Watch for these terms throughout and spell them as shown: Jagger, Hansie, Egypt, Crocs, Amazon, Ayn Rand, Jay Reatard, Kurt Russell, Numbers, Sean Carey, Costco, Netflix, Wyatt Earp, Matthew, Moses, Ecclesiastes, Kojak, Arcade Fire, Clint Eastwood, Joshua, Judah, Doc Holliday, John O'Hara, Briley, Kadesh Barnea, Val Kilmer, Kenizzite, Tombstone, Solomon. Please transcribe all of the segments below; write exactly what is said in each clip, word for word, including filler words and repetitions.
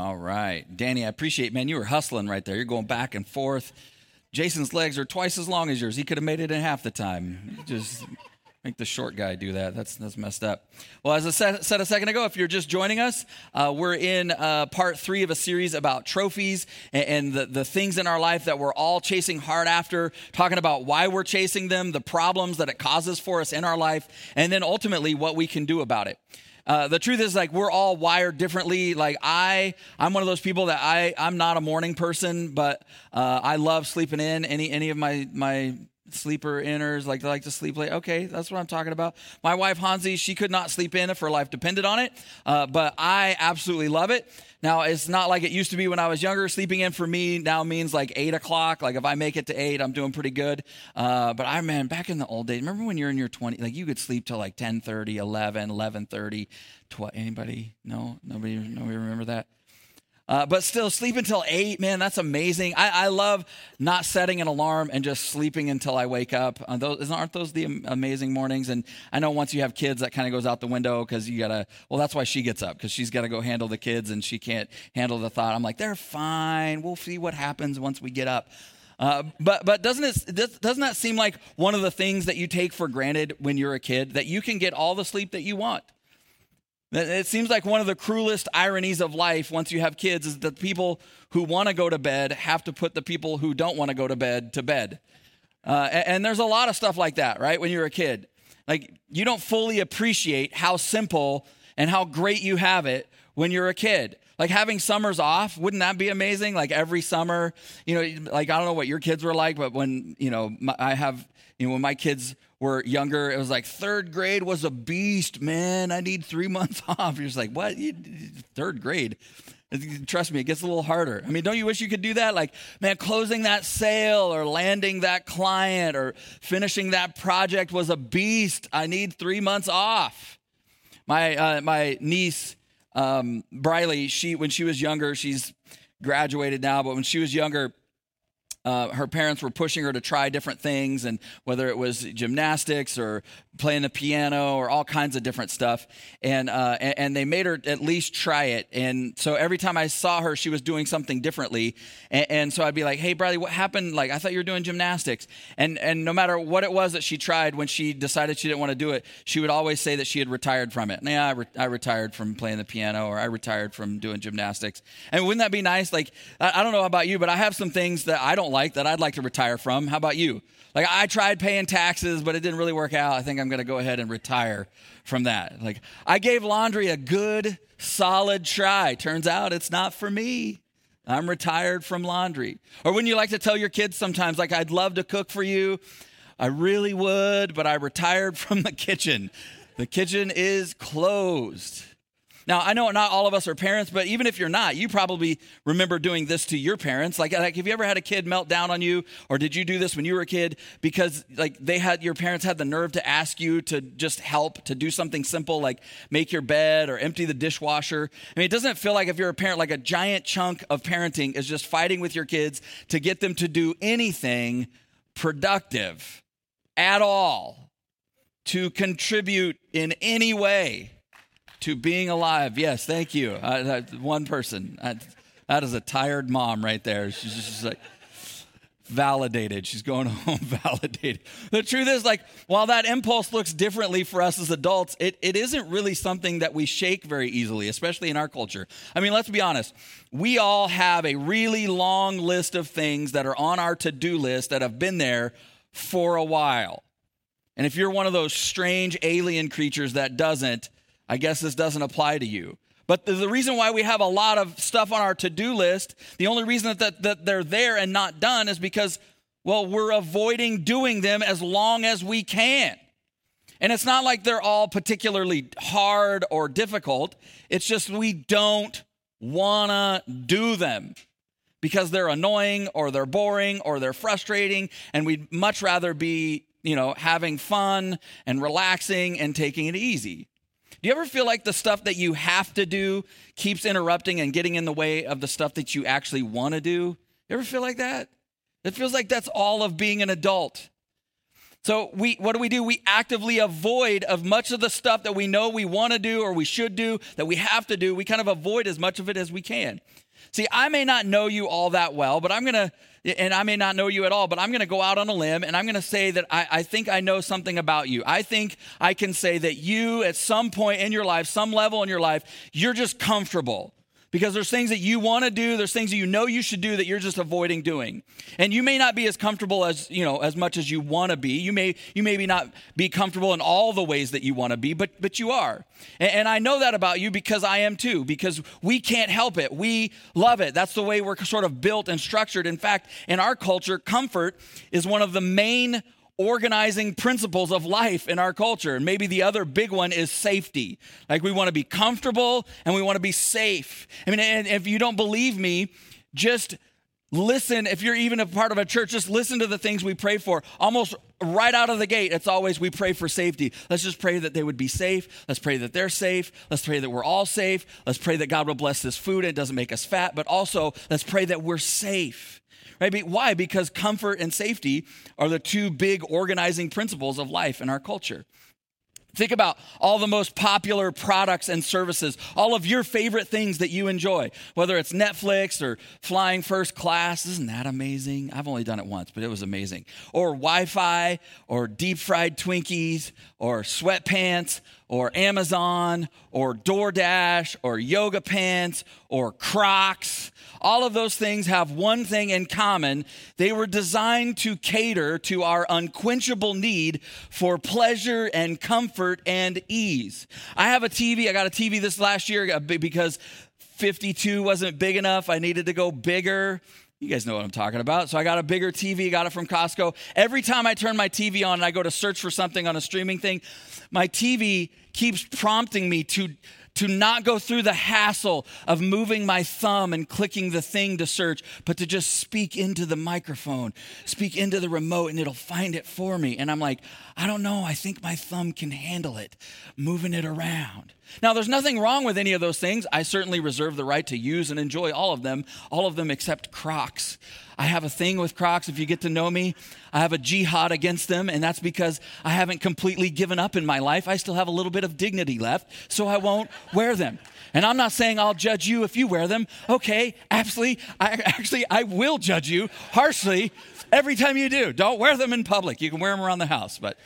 All right. Danny, I appreciate, man, you were hustling right there. You're going back and forth. Jason's legs are twice as long as yours. He could have made it in half the time. Just make the short guy do that. That's that's messed up. Well, as I said, said a second ago, if you're just joining us, uh, we're in uh, part three of a series about trophies and, and the, the things in our life that we're all chasing hard after, talking about why we're chasing them, the problems that it causes for us in our life, and then ultimately what we can do about it. Uh, the truth is, like, we're all wired differently. Like, I, I'm one of those people that I, I'm not a morning person, but uh, I love sleeping in. Any any of my my sleeper inners, like, they like to sleep late. Okay, that's what I'm talking about. My wife, Hansie, she could not sleep in if her life depended on it, uh, but I absolutely love it. Now, it's not like it used to be when I was younger. Sleeping in for me now means like eight o'clock. Like, if I make it to eight, I'm doing pretty good. Uh, but I, man, back in the old days, remember when you're in your twenties, like, you could sleep till like ten thirty, eleven, eleven thirty, twelve. Anybody? No? Nobody, nobody remember that? Uh, but still, sleep until eight, man, that's amazing. I, I love not setting an alarm and just sleeping until I wake up. Uh, those, aren't those the amazing mornings? And I know once you have kids, that kind of goes out the window because you got to, well, that's why she gets up, because she's got to go handle the kids and she can't handle the thought. I'm like, they're fine. We'll see what happens once we get up. Uh, but but doesn't it doesn't that seem like one of the things that you take for granted when you're a kid, that you can get all the sleep that you want? It seems like one of the cruelest ironies of life once you have kids is that people who want to go to bed have to put the people who don't want to go to bed to bed. Uh, and, and there's a lot of stuff like that, right, when you're a kid. Like, you don't fully appreciate how simple and how great you have it when you're a kid. Like, having summers off, wouldn't that be amazing? Like, every summer, you know, like, I don't know what your kids were like, but when, you know, my, I have, you know, when my kids were younger, it was like third grade was a beast, man. I need three months off. You're just like, what? You, third grade? Trust me, it gets a little harder. I mean, don't you wish you could do that? Like, man, closing that sale or landing that client or finishing that project was a beast. I need three months off. My uh, my niece, um, Briley, she when she was younger, she's graduated now, but when she was younger, Uh, her parents were pushing her to try different things, and whether it was gymnastics or playing the piano or all kinds of different stuff. And, uh, and, and they made her at least try it. And so every time I saw her, she was doing something differently. And, and so I'd be like, hey, Bradley, what happened? Like, I thought you were doing gymnastics. And, and no matter what it was that she tried, when she decided she didn't want to do it, she would always say that she had retired from it. Yeah, I, re- I retired from playing the piano, or I retired from doing gymnastics. And wouldn't that be nice? Like, I, I don't know about you, but I have some things that I don't like that I'd like to retire from. How about you? Like, I tried paying taxes, but it didn't really work out. I think I'm going to go ahead and retire from that. Like, I gave laundry a good, solid try. Turns out it's not for me. I'm retired from laundry. Or wouldn't you like to tell your kids sometimes, like, I'd love to cook for you. I really would, but I retired from the kitchen. The kitchen is closed. Now, I know not all of us are parents, but even if you're not, you probably remember doing this to your parents. Like, like, have you ever had a kid melt down on you, or did you do this when you were a kid? Because, like, they had, your parents had the nerve to ask you to just help, to do something simple like make your bed or empty the dishwasher. I mean, it doesn't feel like, if you're a parent, like, a giant chunk of parenting is just fighting with your kids to get them to do anything productive at all, to contribute in any way to being alive. Yes, thank you. I, I, one person. I, that is a tired mom right there. She's just she's like validated. She's going home validated. The truth is, like, while that impulse looks differently for us as adults, it, it isn't really something that we shake very easily, especially in our culture. I mean, let's be honest. We all have a really long list of things that are on our to-do list that have been there for a while. And if you're one of those strange alien creatures that doesn't, I guess this doesn't apply to you. But the reason why we have a lot of stuff on our to-do list, the only reason that, that, that they're there and not done is because, well, we're avoiding doing them as long as we can. And it's not like they're all particularly hard or difficult. It's just we don't wanna do them because they're annoying or they're boring or they're frustrating, and we'd much rather be, you know, having fun and relaxing and taking it easy. Do you ever feel like the stuff that you have to do keeps interrupting and getting in the way of the stuff that you actually want to do? You ever feel like that? It feels like that's all of being an adult. So we, what do we do? We actively avoid of much of the stuff that we know we want to do or we should do, that we have to do. We kind of avoid as much of it as we can. See, I may not know you all that well, but I'm going to, and I may not know you at all, but I'm going to go out on a limb and I'm going to say that I, I think I know something about you. I think I can say that you, at some point in your life, some level in your life, you're just comfortable. Because there's things that you want to do, there's things that you know you should do that you're just avoiding doing. And you may not be as comfortable as, you know, as much as you want to be. You may you maybe not be comfortable in all the ways that you want to be, but but you are. And, and I know that about you because I am too, because we can't help it. We love it. That's the way we're sort of built and structured. In fact, in our culture, comfort is one of the main organizing principles of life in our culture. And maybe the other big one is safety. Like, we want to be comfortable and we want to be safe. I mean, and if you don't believe me, just listen. If you're even a part of a church, just listen to the things we pray for. Almost right out of the gate, it's always we pray for safety. Let's just pray that they would be safe. Let's pray that they're safe. Let's pray that we're all safe. Let's pray that God will bless this food and it doesn't make us fat, but also let's pray that we're safe. Right? Why? Because comfort and safety are the two big organizing principles of life in our culture. Think about all the most popular products and services, all of your favorite things that you enjoy, whether it's Netflix or flying first class. Isn't that amazing? I've only done it once, but it was amazing. Or Wi-Fi, or deep fried Twinkies, or sweatpants, or Amazon, or DoorDash, or yoga pants, or Crocs. All of those things have one thing in common. They were designed to cater to our unquenchable need for pleasure and comfort and ease. I have a T V. I got a T V this last year because fifty-two wasn't big enough. I needed to go bigger. You guys know what I'm talking about. So I got a bigger T V, got it from Costco. Every time I turn my T V on and I go to search for something on a streaming thing, my T V keeps prompting me to, to not go through the hassle of moving my thumb and clicking the thing to search, but to just speak into the microphone, speak into the remote, and it'll find it for me. And I'm like, I don't know. I think my thumb can handle it, moving it around. Now, there's nothing wrong with any of those things. I certainly reserve the right to use and enjoy all of them, all of them except Crocs. I have a thing with Crocs. If you get to know me, I have a jihad against them, and that's because I haven't completely given up in my life. I still have a little bit of dignity left, so I won't wear them. And I'm not saying I'll judge you if you wear them. Okay, absolutely. I, actually, I will judge you harshly every time you do. Don't wear them in public. You can wear them around the house, but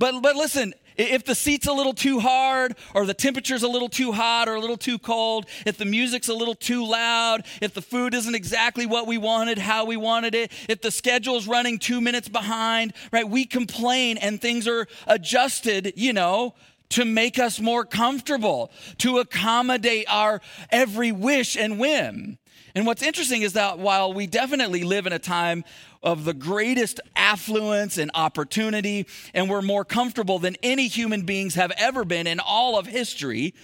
but but listen. If the seat's a little too hard, or the temperature's a little too hot or a little too cold, if the music's a little too loud, if the food isn't exactly what we wanted, how we wanted it, if the schedule's running two minutes behind, right? We complain and things are adjusted, you know, to make us more comfortable, to accommodate our every wish and whim. And what's interesting is that while we definitely live in a time of the greatest affluence and opportunity, and we're more comfortable than any human beings have ever been in all of history,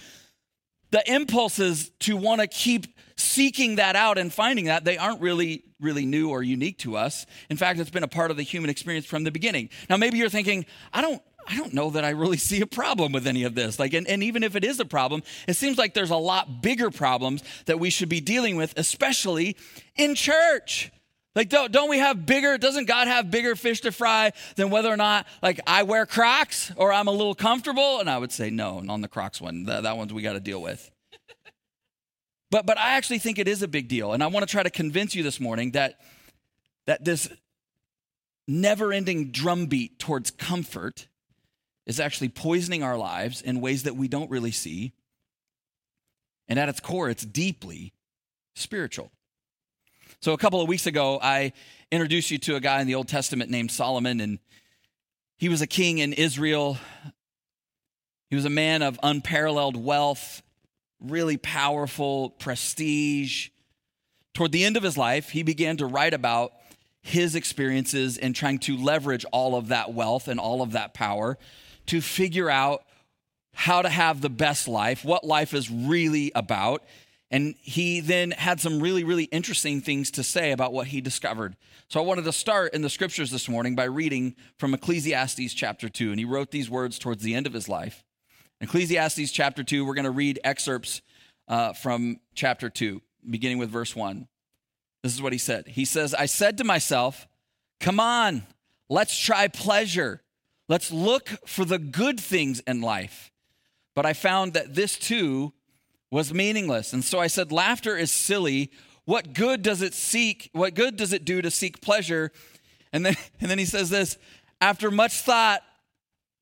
the impulses to want to keep seeking that out and finding that, they aren't really, really new or unique to us. In fact, it's been a part of the human experience from the beginning. Now, maybe you're thinking, I don't I don't know that I really see a problem with any of this. Like, and, and even if it is a problem, it seems like there's a lot bigger problems that we should be dealing with, especially in church. Like, don't, don't we have bigger, doesn't God have bigger fish to fry than whether or not, like, I wear Crocs or I'm a little comfortable? And I would say no, and on the Crocs one, that, that one's we got to deal with. But but I actually think it is a big deal. And I want to try to convince you this morning that that this never-ending drumbeat towards comfort is actually poisoning our lives in ways that we don't really see. And at its core, it's deeply spiritual. So a couple of weeks ago, I introduced you to a guy in the Old Testament named Solomon, and he was a king in Israel. He was a man of unparalleled wealth, really powerful prestige. Toward the end of his life, he began to write about his experiences in trying to leverage all of that wealth and all of that power to figure out how to have the best life, what life is really about. And he then had some really, really interesting things to say about what he discovered. So I wanted to start in the scriptures this morning by reading from Ecclesiastes chapter two. And he wrote these words towards the end of his life. In Ecclesiastes chapter two, we're going to read excerpts uh, from chapter two, beginning with verse one. This is what he said. He says, I said to myself, come on, Let's try pleasure. Let's look for the good things in life. But I found that this too was meaningless. And so I said, laughter is silly. What good does it seek? What good does it do to seek pleasure? And then, and then he says this, after much thought,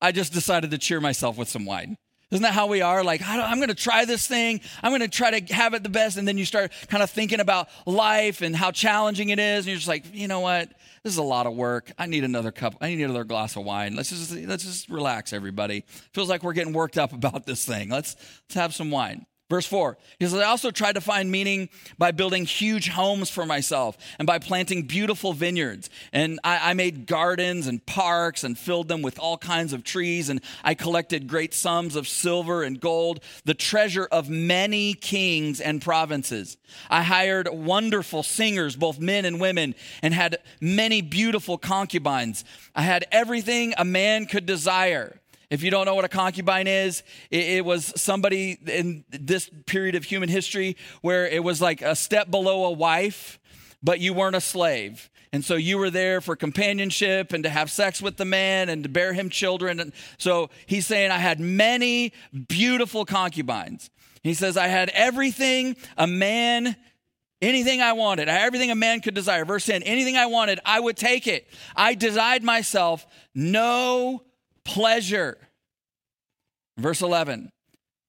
I just decided to cheer myself with some wine. Isn't that how we are? Like, I'm going to try this thing. I'm going to try to have it the best. And then you start kind of thinking about life and how challenging it is. And you're just like, you know what? This is a lot of work. I need another cup. I need another glass of wine. Let's just let's just relax, everybody. Feels like we're getting worked up about this thing. Let's, let's have some wine. Verse four, he says, I also tried to find meaning by building huge homes for myself and by planting beautiful vineyards. And I, I made gardens and parks and filled them with all kinds of trees. And I collected great sums of silver and gold, the treasure of many kings and provinces. I hired wonderful singers, both men and women, and had many beautiful concubines. I had everything a man could desire. If you don't know what a concubine is, it, it was somebody in this period of human history where it was like a step below a wife, but you weren't a slave. And so you were there for companionship and to have sex with the man and to bear him children. And so he's saying, I had many beautiful concubines. He says, I had everything a man Anything I wanted, everything a man could desire. Verse ten, anything I wanted, I would take it. I desired myself no pleasure. Verse eleven,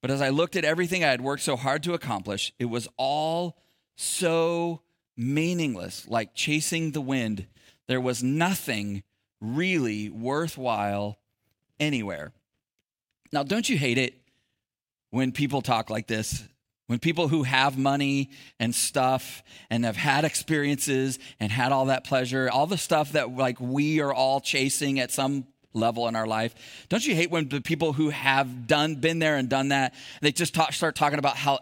but as I looked at everything I had worked so hard to accomplish, it was all so meaningless, like chasing the wind. There was nothing really worthwhile anywhere. Now, don't you hate it when people talk like this? When people who have money and stuff and have had experiences and had all that pleasure, all the stuff that like we are all chasing at some level in our life. Don't you hate when the people who have done, been there and done that, they just talk, start talking about how,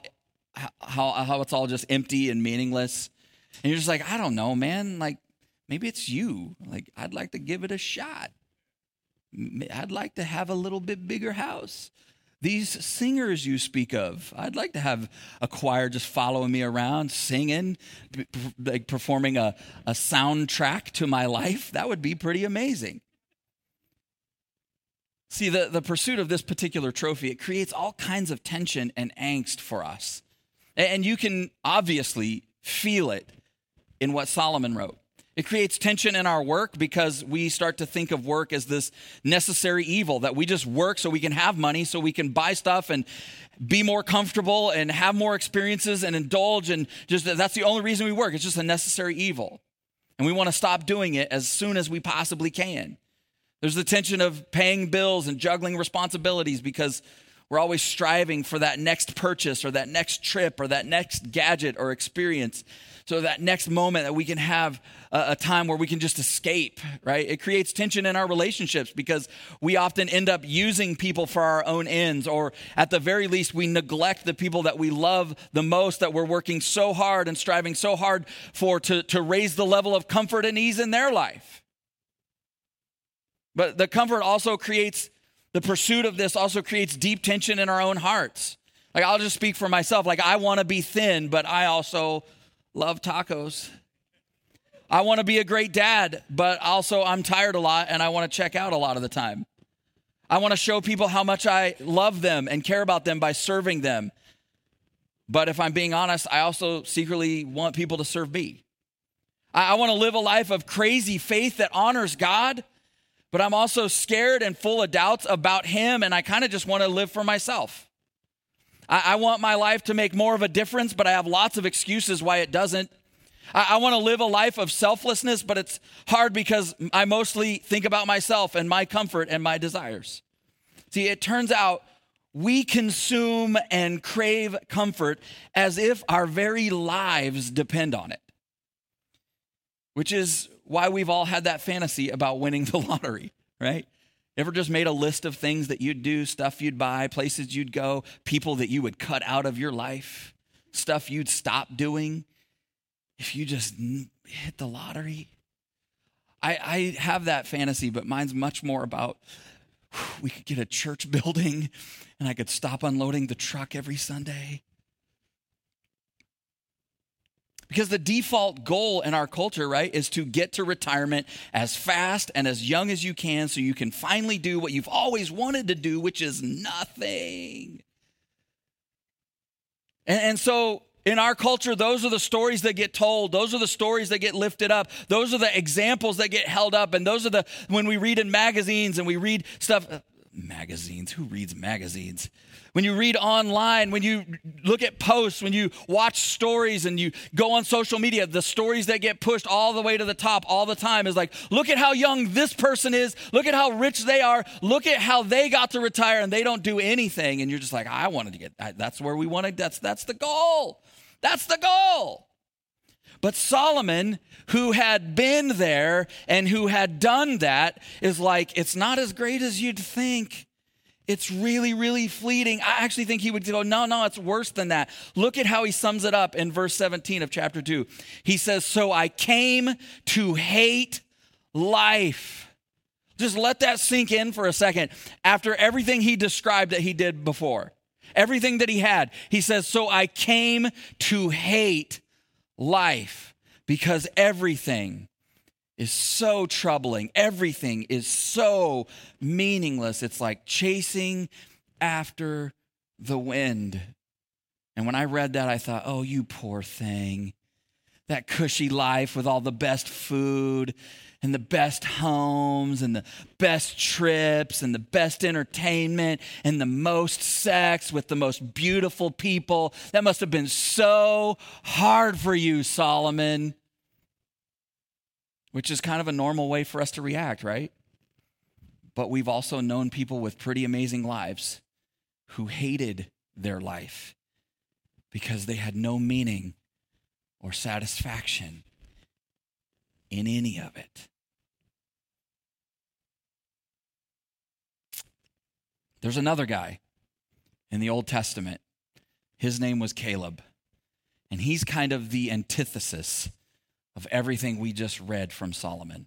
how, how it's all just empty and meaningless. And you're just like, I don't know, man, like maybe it's you. Like, I'd like to give it a shot. I'd like to have a little bit bigger house. These singers you speak of, I'd like to have a choir just following me around, singing, like performing a, a soundtrack to my life. That would be pretty amazing. See, the, the pursuit of this particular trophy, it creates all kinds of tension and angst for us. And you can obviously feel it in what Solomon wrote. It creates tension in our work because we start to think of work as this necessary evil that we just work so we can have money, so we can buy stuff and be more comfortable and have more experiences and indulge. And just that's the only reason we work. It's just a necessary evil. And we want to stop doing it as soon as we possibly can. There's the tension of paying bills and juggling responsibilities because we're always striving for that next purchase or that next trip or that next gadget or experience. So that next moment that we can have a, a time where we can just escape, right? It creates tension in our relationships because we often end up using people for our own ends, or at the very least, we neglect the people that we love the most, that we're working so hard and striving so hard for to, to raise the level of comfort and ease in their life. But the comfort also creates The pursuit of this also creates deep tension in our own hearts. Like, I'll just speak for myself. Like, I want to be thin, but I also love tacos. I want to be a great dad, but also I'm tired a lot and I want to check out a lot of the time. I want to show people how much I love them and care about them by serving them. But if I'm being honest, I also secretly want people to serve me. I, I want to live a life of crazy faith that honors God, but I'm also scared and full of doubts about him, and I kind of just want to live for myself. I, I want my life to make more of a difference, but I have lots of excuses why it doesn't. I, I want to live a life of selflessness, but it's hard because I mostly think about myself and my comfort and my desires. See, it turns out we consume and crave comfort as if our very lives depend on it, which is why we've all had that fantasy about winning the lottery, right? Ever just made a list of things that you'd do, stuff you'd buy, places you'd go, people that you would cut out of your life, stuff you'd stop doing if you just hit the lottery? I, I have that fantasy, but mine's much more about whew, we could get a church building and I could stop unloading the truck every Sunday. Because the default goal in our culture, right, is to get to retirement as fast and as young as you can so you can finally do what you've always wanted to do, which is nothing. And, and so in our culture, those are the stories that get told. Those are the stories that get lifted up. Those are the examples that get held up. And those are the, when we read in magazines and we read stuff, magazines, who reads magazines? When you read online, when you look at posts, when you watch stories and you go on social media, the stories that get pushed all the way to the top all the time is like, look at how young this person is. Look at how rich they are. Look at how they got to retire and they don't do anything. And you're just like, I wanted to get, I, that's where we wanted. That's, that's the goal. That's the goal. But Solomon, who had been there and who had done that, is like, it's not as great as you'd think. It's really, really fleeting. I actually think he would go, no, no, it's worse than that. Look at how he sums it up in verse seventeen of chapter two. He says, so I came to hate life. Just let that sink in for a second. After everything he described that he did before, everything that he had, he says, so I came to hate life because everything is so troubling. Everything is so meaningless. It's like chasing after the wind. And when I read that, I thought, oh, you poor thing. That cushy life with all the best food and the best homes and the best trips and the best entertainment and the most sex with the most beautiful people. That must have been so hard for you, Solomon. Which is kind of a normal way for us to react, right? But we've also known people with pretty amazing lives who hated their life because they had no meaning or satisfaction in any of it. There's another guy in the Old Testament. His name was Caleb, and he's kind of the antithesis of everything we just read from Solomon.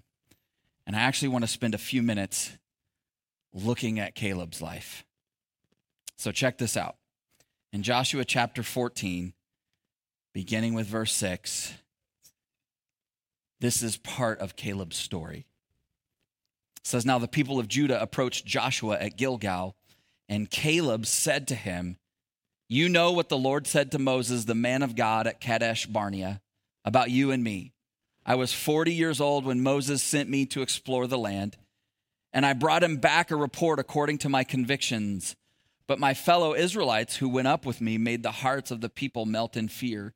And I actually want to spend a few minutes looking at Caleb's life. So check this out. In Joshua chapter fourteen, beginning with verse six, this is part of Caleb's story. It says, now the people of Judah approached Joshua at Gilgal, and Caleb said to him, you know what the Lord said to Moses, the man of God at Kadesh Barnea, about you and me. I was forty years old when Moses sent me to explore the land, and I brought him back a report according to my convictions. But my fellow Israelites who went up with me made the hearts of the people melt in fear.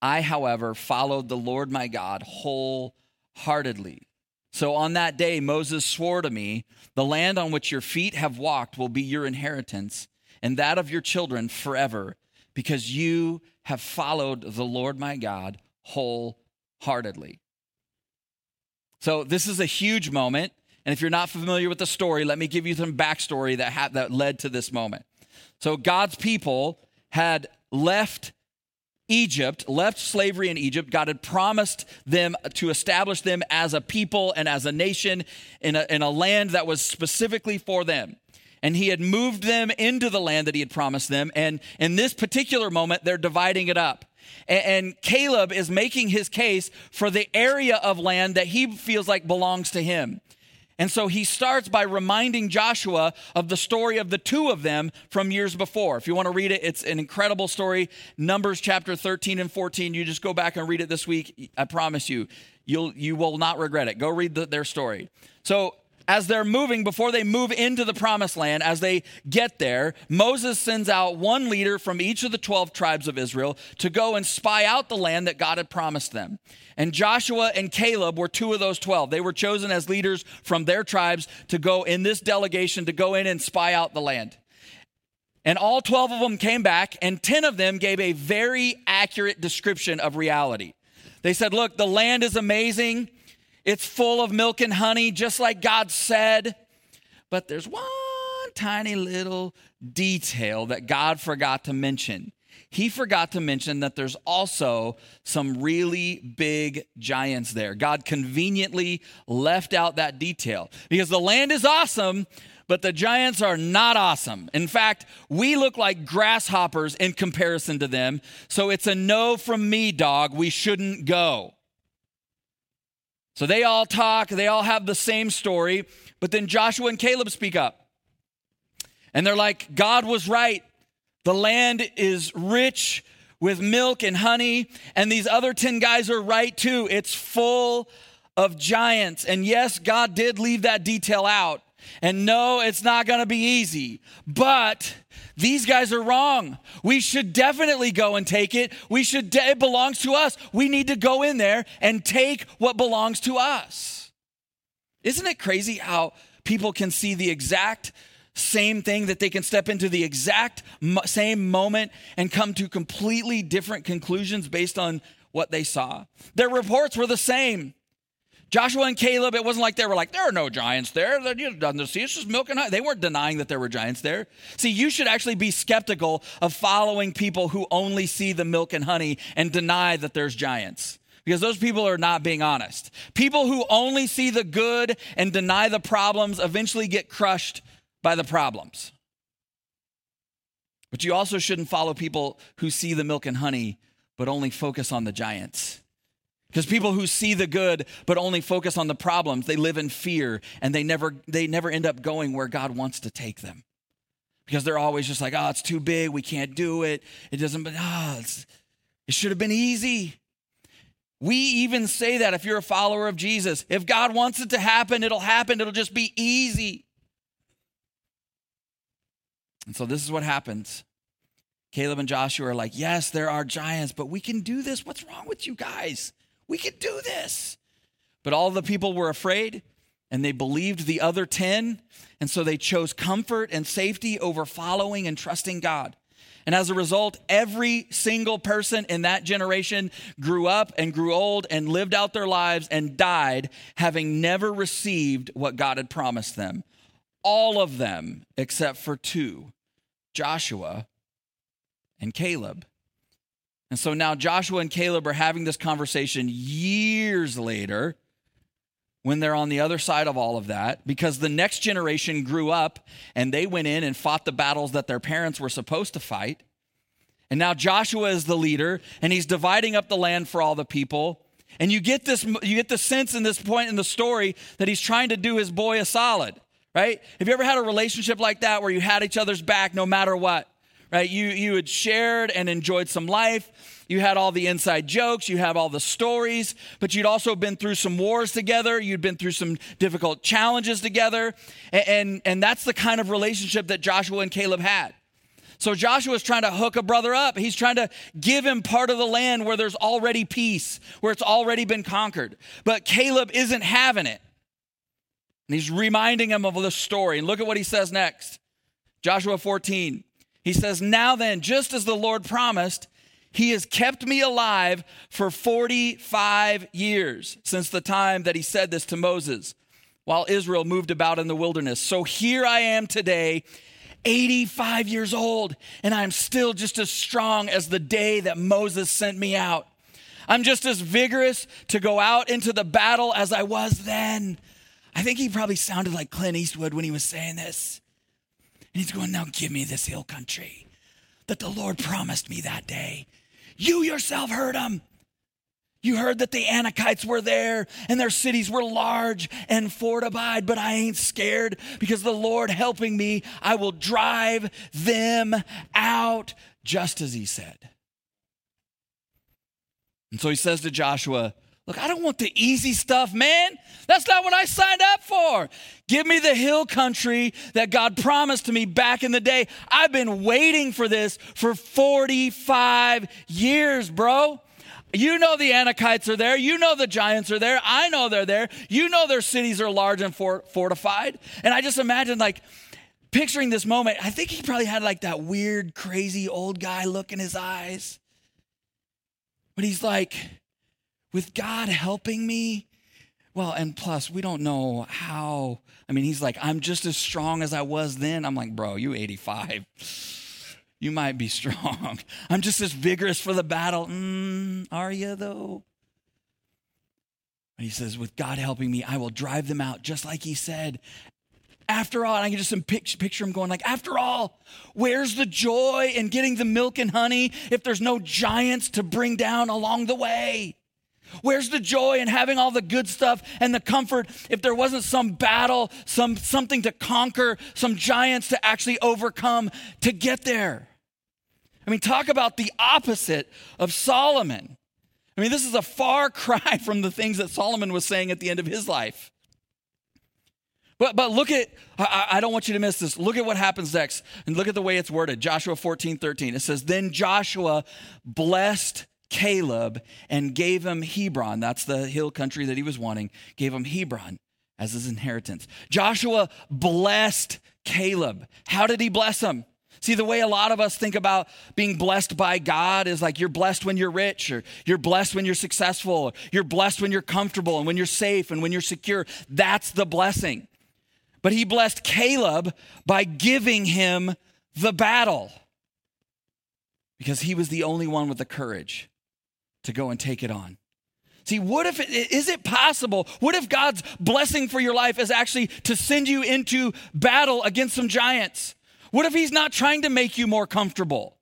I, however, followed the Lord my God wholeheartedly. So on that day, Moses swore to me, the land on which your feet have walked will be your inheritance and that of your children forever, because you have followed the Lord my God wholeheartedly. So this is a huge moment. And if you're not familiar with the story, let me give you some backstory that ha- that led to this moment. So God's people had left Egypt, left slavery in Egypt. God had promised them to establish them as a people and as a nation in a, in a land that was specifically for them. And he had moved them into the land that he had promised them. And in this particular moment, they're dividing it up. And Caleb is making his case for the area of land that he feels like belongs to him. And so he starts by reminding Joshua of the story of the two of them from years before. If you want to read it, it's an incredible story. Numbers chapter thirteen and fourteen. You just go back and read it this week. I promise you, you'll, you will not regret it. Go read the, their story. So as they're moving, before they move into the promised land, as they get there, Moses sends out one leader from each of the twelve tribes of Israel to go and spy out the land that God had promised them. And Joshua and Caleb were two of those twelve. They were chosen as leaders from their tribes to go in this delegation to go in and spy out the land. And all twelve of them came back, and ten of them gave a very accurate description of reality. They said, look, the land is amazing. It's full of milk and honey, just like God said. But there's one tiny little detail that God forgot to mention. he forgot to mention that there's also some really big giants there. God conveniently left out that detail because the land is awesome, but the giants are not awesome. In fact, we look like grasshoppers in comparison to them. So it's a no from me, dog. We shouldn't go. So they all talk, they all have the same story, but then Joshua and Caleb speak up. And they're like, God was right. The land is rich with milk and honey, and these other ten guys are right too. It's full of giants. And yes, God did leave that detail out. And no, it's not going to be easy, but these guys are wrong. We should definitely go and take it. We should, de- it belongs to us. We need to go in there and take what belongs to us. Isn't it crazy how people can see the exact same thing, that they can step into the exact mo- same moment and come to completely different conclusions based on what they saw? Their reports were the same. Joshua and Caleb, it wasn't like they were like, there are no giants there. You don't see, it's just milk and honey. They weren't denying that there were giants there. See, you should actually be skeptical of following people who only see the milk and honey and deny that there's giants, because those people are not being honest. People who only see the good and deny the problems eventually get crushed by the problems. But you also shouldn't follow people who see the milk and honey but only focus on the giants. Because people who see the good but only focus on the problems, they live in fear and they never they never end up going where God wants to take them. Because they're always just like, oh, it's too big, we can't do it. It doesn't, oh, it's, it should have been easy. We even say that if you're a follower of Jesus. If God wants it to happen, it'll happen. It'll just be easy. And so this is what happens. Caleb and Joshua are like, yes, there are giants, but we can do this. What's wrong with you guys? We could do this. But all the people were afraid and they believed the other ten. And so they chose comfort and safety over following and trusting God. And as a result, every single person in that generation grew up and grew old and lived out their lives and died, having never received what God had promised them. All of them, except for two, Joshua and Caleb. And so now Joshua and Caleb are having this conversation years later when they're on the other side of all of that, because the next generation grew up and they went in and fought the battles that their parents were supposed to fight. And now Joshua is the leader and he's dividing up the land for all the people. And you get this, you get the sense in this point in the story that he's trying to do his boy a solid, right? Have you ever had a relationship like that where you had each other's back no matter what? Right? You, you had shared and enjoyed some life. You had all the inside jokes. You have all the stories, but you'd also been through some wars together. You'd been through some difficult challenges together. And, and, and that's the kind of relationship that Joshua and Caleb had. So Joshua's trying to hook a brother up. He's trying to give him part of the land where there's already peace, where it's already been conquered. But Caleb isn't having it. And he's reminding him of the story. And look at what he says next. Joshua fourteen. He says, now then, just as the Lord promised, he has kept me alive for forty-five years since the time that he said this to Moses while Israel moved about in the wilderness. So here I am today, eighty-five years old, and I'm still just as strong as the day that Moses sent me out. I'm just as vigorous to go out into the battle as I was then. I think he probably sounded like Clint Eastwood when he was saying this. And he's going, now give me this hill country that the Lord promised me that day. You yourself heard him. You heard that the Anakites were there and their cities were large and fortified, but I ain't scared because the Lord helping me, I will drive them out just as he said. And so he says to Joshua, look, I don't want the easy stuff, man. That's not what I signed up for. Give me the hill country that God promised to me back in the day. I've been waiting for this for forty-five years, bro. You know the Anakites are there. You know the giants are there. I know they're there. You know their cities are large and fortified. And I just imagine, like, picturing this moment. I think he probably had, like, that weird, crazy old guy look in his eyes. But he's like, with God helping me, well, and plus, we don't know how. I mean, he's like, I'm just as strong as I was then. I'm like, bro, you eighty-five. you might be strong. I'm just as vigorous for the battle. Mm, are you though? And he says, with God helping me, I will drive them out, just like he said. After all, and I can just picture him going like, after all, where's the joy in getting the milk and honey if there's no giants to bring down along the way? Where's the joy in having all the good stuff and the comfort if there wasn't some battle, some something to conquer, some giants to actually overcome to get there? I mean, talk about the opposite of Solomon. I mean, this is a far cry from the things that Solomon was saying at the end of his life. But but look at, I, I don't want you to miss this. Look at what happens next, and look at the way it's worded. Joshua fourteen thirteen. It says, then Joshua blessed Caleb and gave him Hebron. That's the hill country that he was wanting. Gave him Hebron as his inheritance. Joshua blessed Caleb. How did he bless him? See, the way a lot of us think about being blessed by God is like you're blessed when you're rich, or you're blessed when you're successful, or you're blessed when you're comfortable and when you're safe and when you're secure. That's the blessing. But he blessed Caleb by giving him the battle, because he was the only one with the courage to go and take it on. See, what if, it, is it possible, what if God's blessing for your life is actually to send you into battle against some giants? What if he's not trying to make you more comfortable?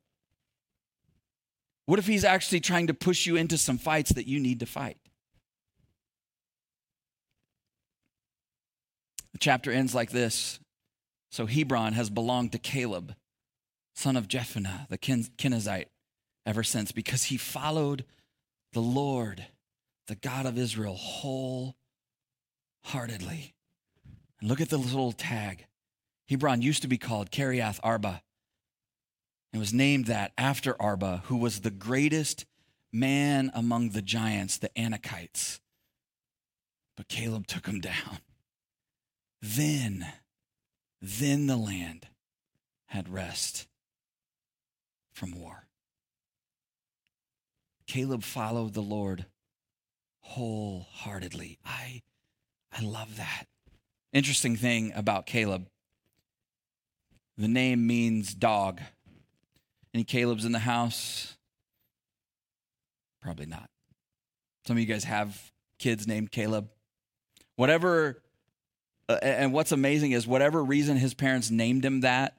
What if he's actually trying to push you into some fights that you need to fight? The chapter ends like this. So Hebron has belonged to Caleb, son of Jephunneh, the Kenizzite, ever since, because he followed the Lord, the God of Israel, wholeheartedly. And look at the little tag. Hebron used to be called Keriath Arba, and was named that after Arba, who was the greatest man among the giants, the Anakites. But Caleb took him down. Then, then the land had rest from war. Caleb followed the Lord wholeheartedly. I, I love that. Interesting thing about Caleb. The name means dog. Any Caleb's in the house? Probably not. Some of you guys have kids named Caleb. Whatever, uh, and what's amazing is whatever reason his parents named him that,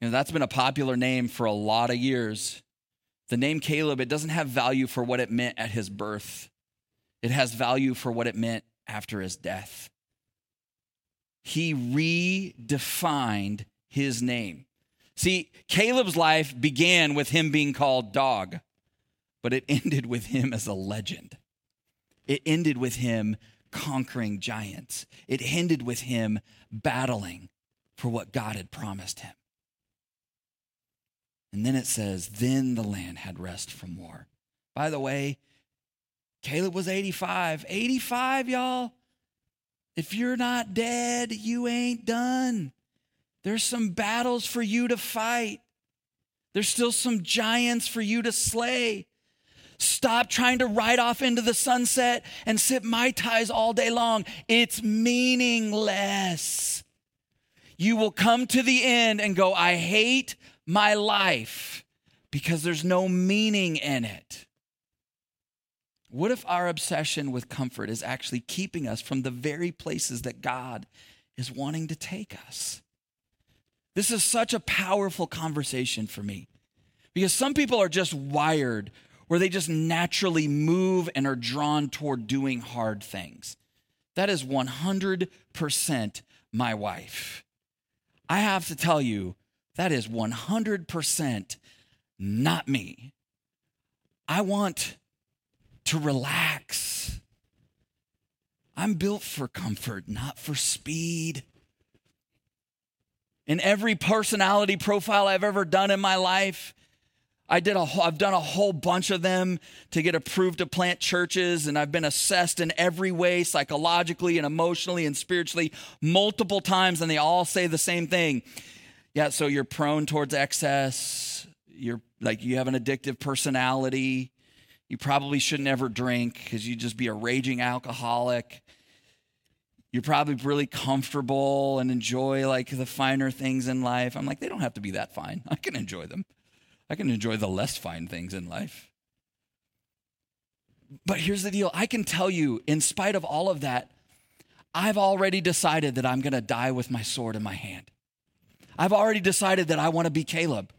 you know, that's been a popular name for a lot of years. The name Caleb, it doesn't have value for what it meant at his birth. It has value for what it meant after his death. He redefined his name. See, Caleb's life began with him being called dog, but it ended with him as a legend. It ended with him conquering giants. It ended with him battling for what God had promised him. And then it says, then the land had rest from war. By the way, Caleb was eighty-five. eighty-five, y'all. If you're not dead, you ain't done. There's some battles for you to fight. There's still some giants for you to slay. Stop trying to ride off into the sunset and sip Mai Tais all day long. It's meaningless. You will come to the end and go, I hate my life, because there's no meaning in it. What if our obsession with comfort is actually keeping us from the very places that God is wanting to take us? This is such a powerful conversation for me, because some people are just wired where they just naturally move and are drawn toward doing hard things. That is one hundred percent my wife. I have to tell you, that is one hundred percent not me. I want to relax. I'm built for comfort, not for speed. In every personality profile I've ever done in my life, I did a whole, I've done a whole bunch of them to get approved to plant churches, and I've been assessed in every way, psychologically and emotionally and spiritually, multiple times, and they all say the same thing. Yeah, so you're prone towards excess. You're like, you have an addictive personality. You probably shouldn't ever drink because you'd just be a raging alcoholic. You're probably really comfortable and enjoy like the finer things in life. I'm like, they don't have to be that fine. I can enjoy them. I can enjoy the less fine things in life. But here's the deal. I can tell you, in spite of all of that, I've already decided that I'm going to die with my sword in my hand. I've already decided that I want to be Caleb,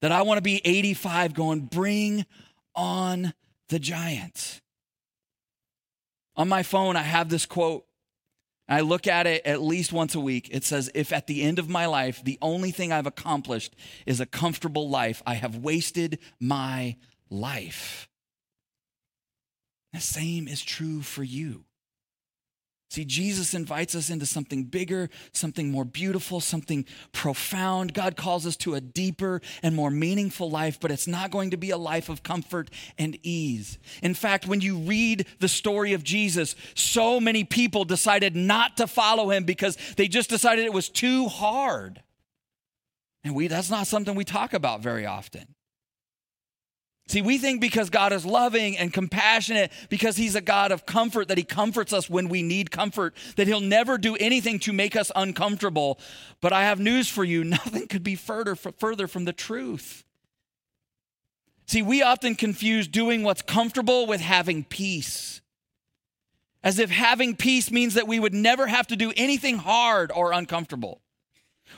that I want to be eighty-five going, bring on the giants. On my phone, I have this quote. I look at it at least once a week. It says, if at the end of my life, the only thing I've accomplished is a comfortable life, I have wasted my life. The same is true for you. See, Jesus invites us into something bigger, something more beautiful, something profound. God calls us to a deeper and more meaningful life, but it's not going to be a life of comfort and ease. In fact, when you read the story of Jesus, so many people decided not to follow him because they just decided it was too hard. And we that's not something we talk about very often. See, we think because God is loving and compassionate, because he's a God of comfort, that he comforts us when we need comfort, that he'll never do anything to make us uncomfortable. But I have news for you. Nothing could be further, further from the truth. See, we often confuse doing what's comfortable with having peace, as if having peace means that we would never have to do anything hard or uncomfortable.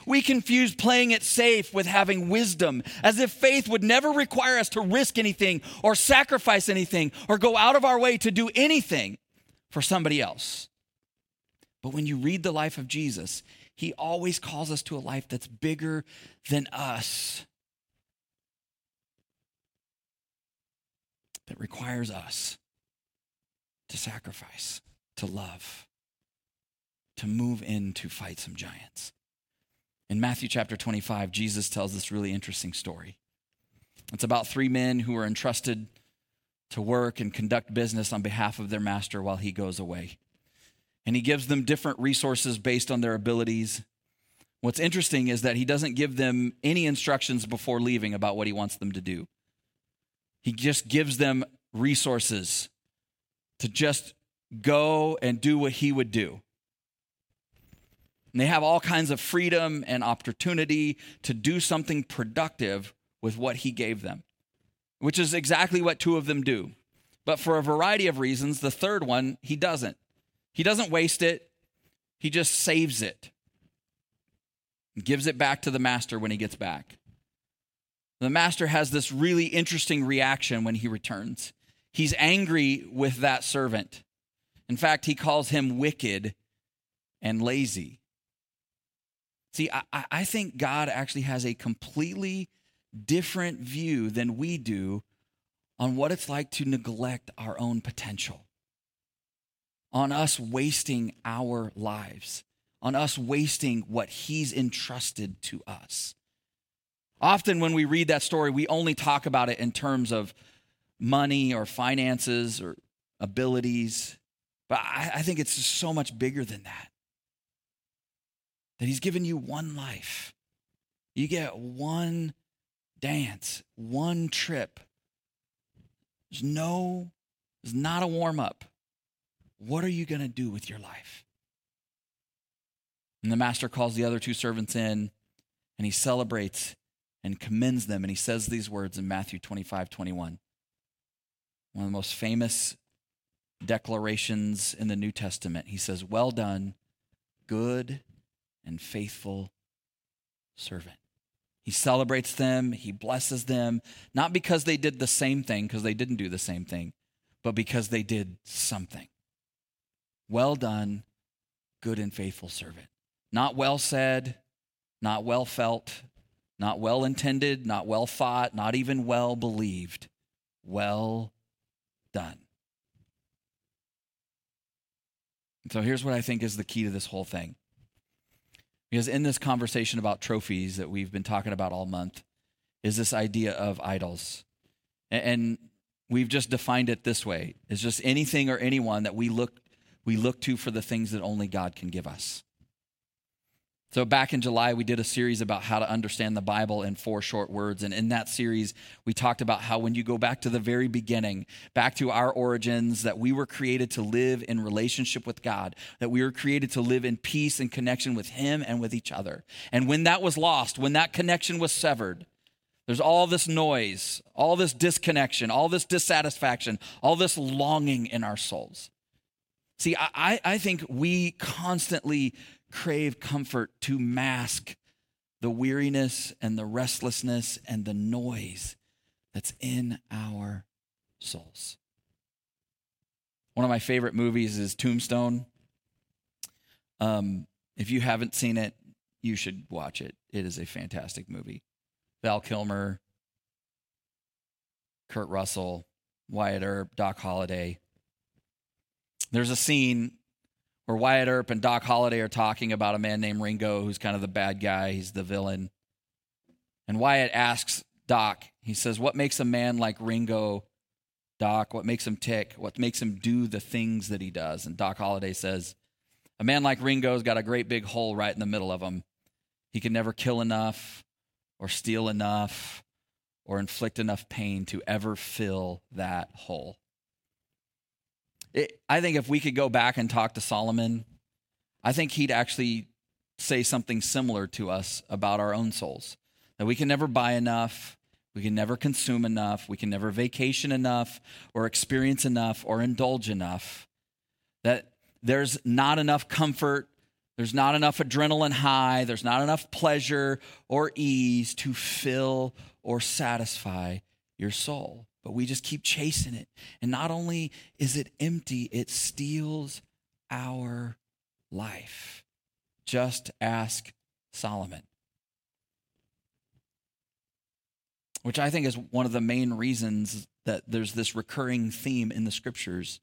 We confuse playing it safe with having wisdom, as if faith would never require us to risk anything or sacrifice anything or go out of our way to do anything for somebody else. But when you read the life of Jesus, he always calls us to a life that's bigger than us, that requires us to sacrifice, to love, to move in to fight some giants. In Matthew chapter twenty-five, Jesus tells this really interesting story. It's about three men who are entrusted to work and conduct business on behalf of their master while he goes away. And he gives them different resources based on their abilities. What's interesting is that he doesn't give them any instructions before leaving about what he wants them to do. He just gives them resources to just go and do what he would do. And they have all kinds of freedom and opportunity to do something productive with what he gave them, which is exactly what two of them do. But for a variety of reasons, the third one, he doesn't. He doesn't waste it. He just saves it and gives it back to the master when he gets back. The master has this really interesting reaction when he returns. He's angry with that servant. In fact, he calls him wicked and lazy. See, I, I think God actually has a completely different view than we do on what it's like to neglect our own potential, on us wasting our lives, on us wasting what he's entrusted to us. Often when we read that story, we only talk about it in terms of money or finances or abilities, but I, I think it's just so much bigger than that. That he's given you one life. You get one dance, one trip. There's no, there's not a warm-up. What are you going to do with your life? And the master calls the other two servants in, and he celebrates and commends them, and he says these words in Matthew twenty-five, twenty-one. One of the most famous declarations in the New Testament. He says, well done, good and faithful servant. He celebrates them, he blesses them, not because they did the same thing, because they didn't do the same thing, but because they did something. Well done, good and faithful servant. Not well said, not well felt, not well intended, not well thought, not even well believed. Well done. And so here's what I think is the key to this whole thing. Because in this conversation about trophies that we've been talking about all month is this idea of idols. And we've just defined it this way. It's just anything or anyone that we look we look to for the things that only God can give us. So back in July, we did a series about how to understand the Bible in four short words. And in that series, we talked about how when you go back to the very beginning, back to our origins, that we were created to live in relationship with God, that we were created to live in peace and connection with him and with each other. And when that was lost, when that connection was severed, there's all this noise, all this disconnection, all this dissatisfaction, all this longing in our souls. See, I, I think we constantly crave comfort to mask the weariness and the restlessness and the noise that's in our souls. One of my favorite movies is Tombstone. Um, if you haven't seen it, you should watch it. It is a fantastic movie. Val Kilmer, Kurt Russell, Wyatt Earp, Doc Holliday. There's a scene where Wyatt Earp and Doc Holliday are talking about a man named Ringo, who's kind of the bad guy. He's the villain. And Wyatt asks Doc, he says, what makes a man like Ringo, Doc? What makes him tick? What makes him do the things that he does? And Doc Holliday says, a man like Ringo's got a great big hole right in the middle of him. He can never kill enough or steal enough or inflict enough pain to ever fill that hole. It, I think if we could go back and talk to Solomon, I think he'd actually say something similar to us about our own souls, that we can never buy enough, we can never consume enough, we can never vacation enough or experience enough or indulge enough, that there's not enough comfort, there's not enough adrenaline high, there's not enough pleasure or ease to fill or satisfy your soul. But we just keep chasing it. And not only is it empty, it steals our life. Just ask Solomon. Which I think is one of the main reasons that there's this recurring theme in the scriptures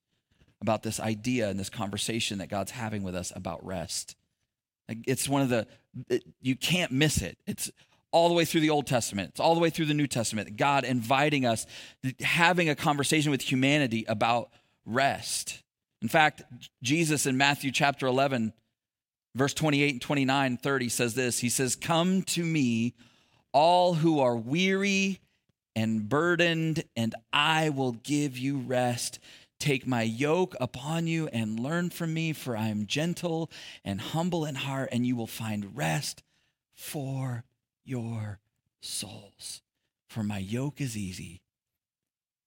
about this idea and this conversation that God's having with us about rest. Like it's one of the, it, you can't miss it. It's all the way through the Old Testament. It's all the way through the New Testament. God inviting us, having a conversation with humanity about rest. In fact, Jesus in Matthew chapter eleven, verse twenty-eight and twenty-nine, thirty says this. He says, come to me, all who are weary and burdened, and I will give you rest. Take my yoke upon you and learn from me, for I am gentle and humble in heart, and you will find rest for your souls, for my yoke is easy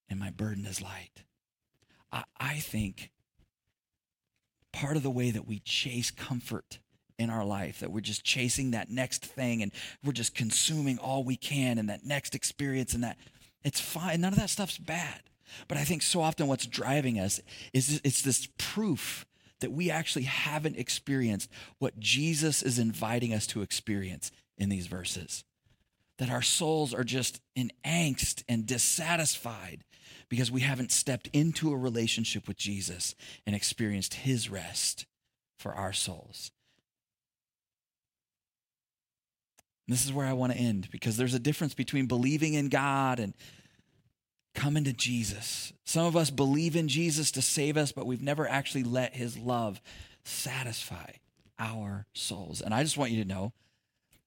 and my burden is light. I, I think part of the way that we chase comfort in our life, that we're just chasing that next thing and we're just consuming all we can and that next experience and that, it's fine. None of that stuff's bad. But I think so often what's driving us is it's this proof that we actually haven't experienced what Jesus is inviting us to experience in these verses, that our souls are just in angst and dissatisfied because we haven't stepped into a relationship with Jesus and experienced his rest for our souls. This is where I want to end, because there's a difference between believing in God and coming to Jesus. Some of us believe in Jesus to save us, but we've never actually let his love satisfy our souls. And I just want you to know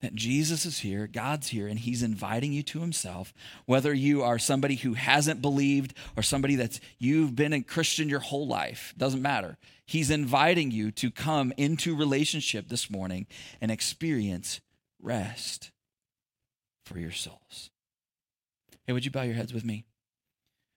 that Jesus is here, God's here, and he's inviting you to himself. Whether you are somebody who hasn't believed or somebody that's, you've been a Christian your whole life, doesn't matter. He's inviting you to come into relationship this morning and experience rest for your souls. Hey, would you bow your heads with me?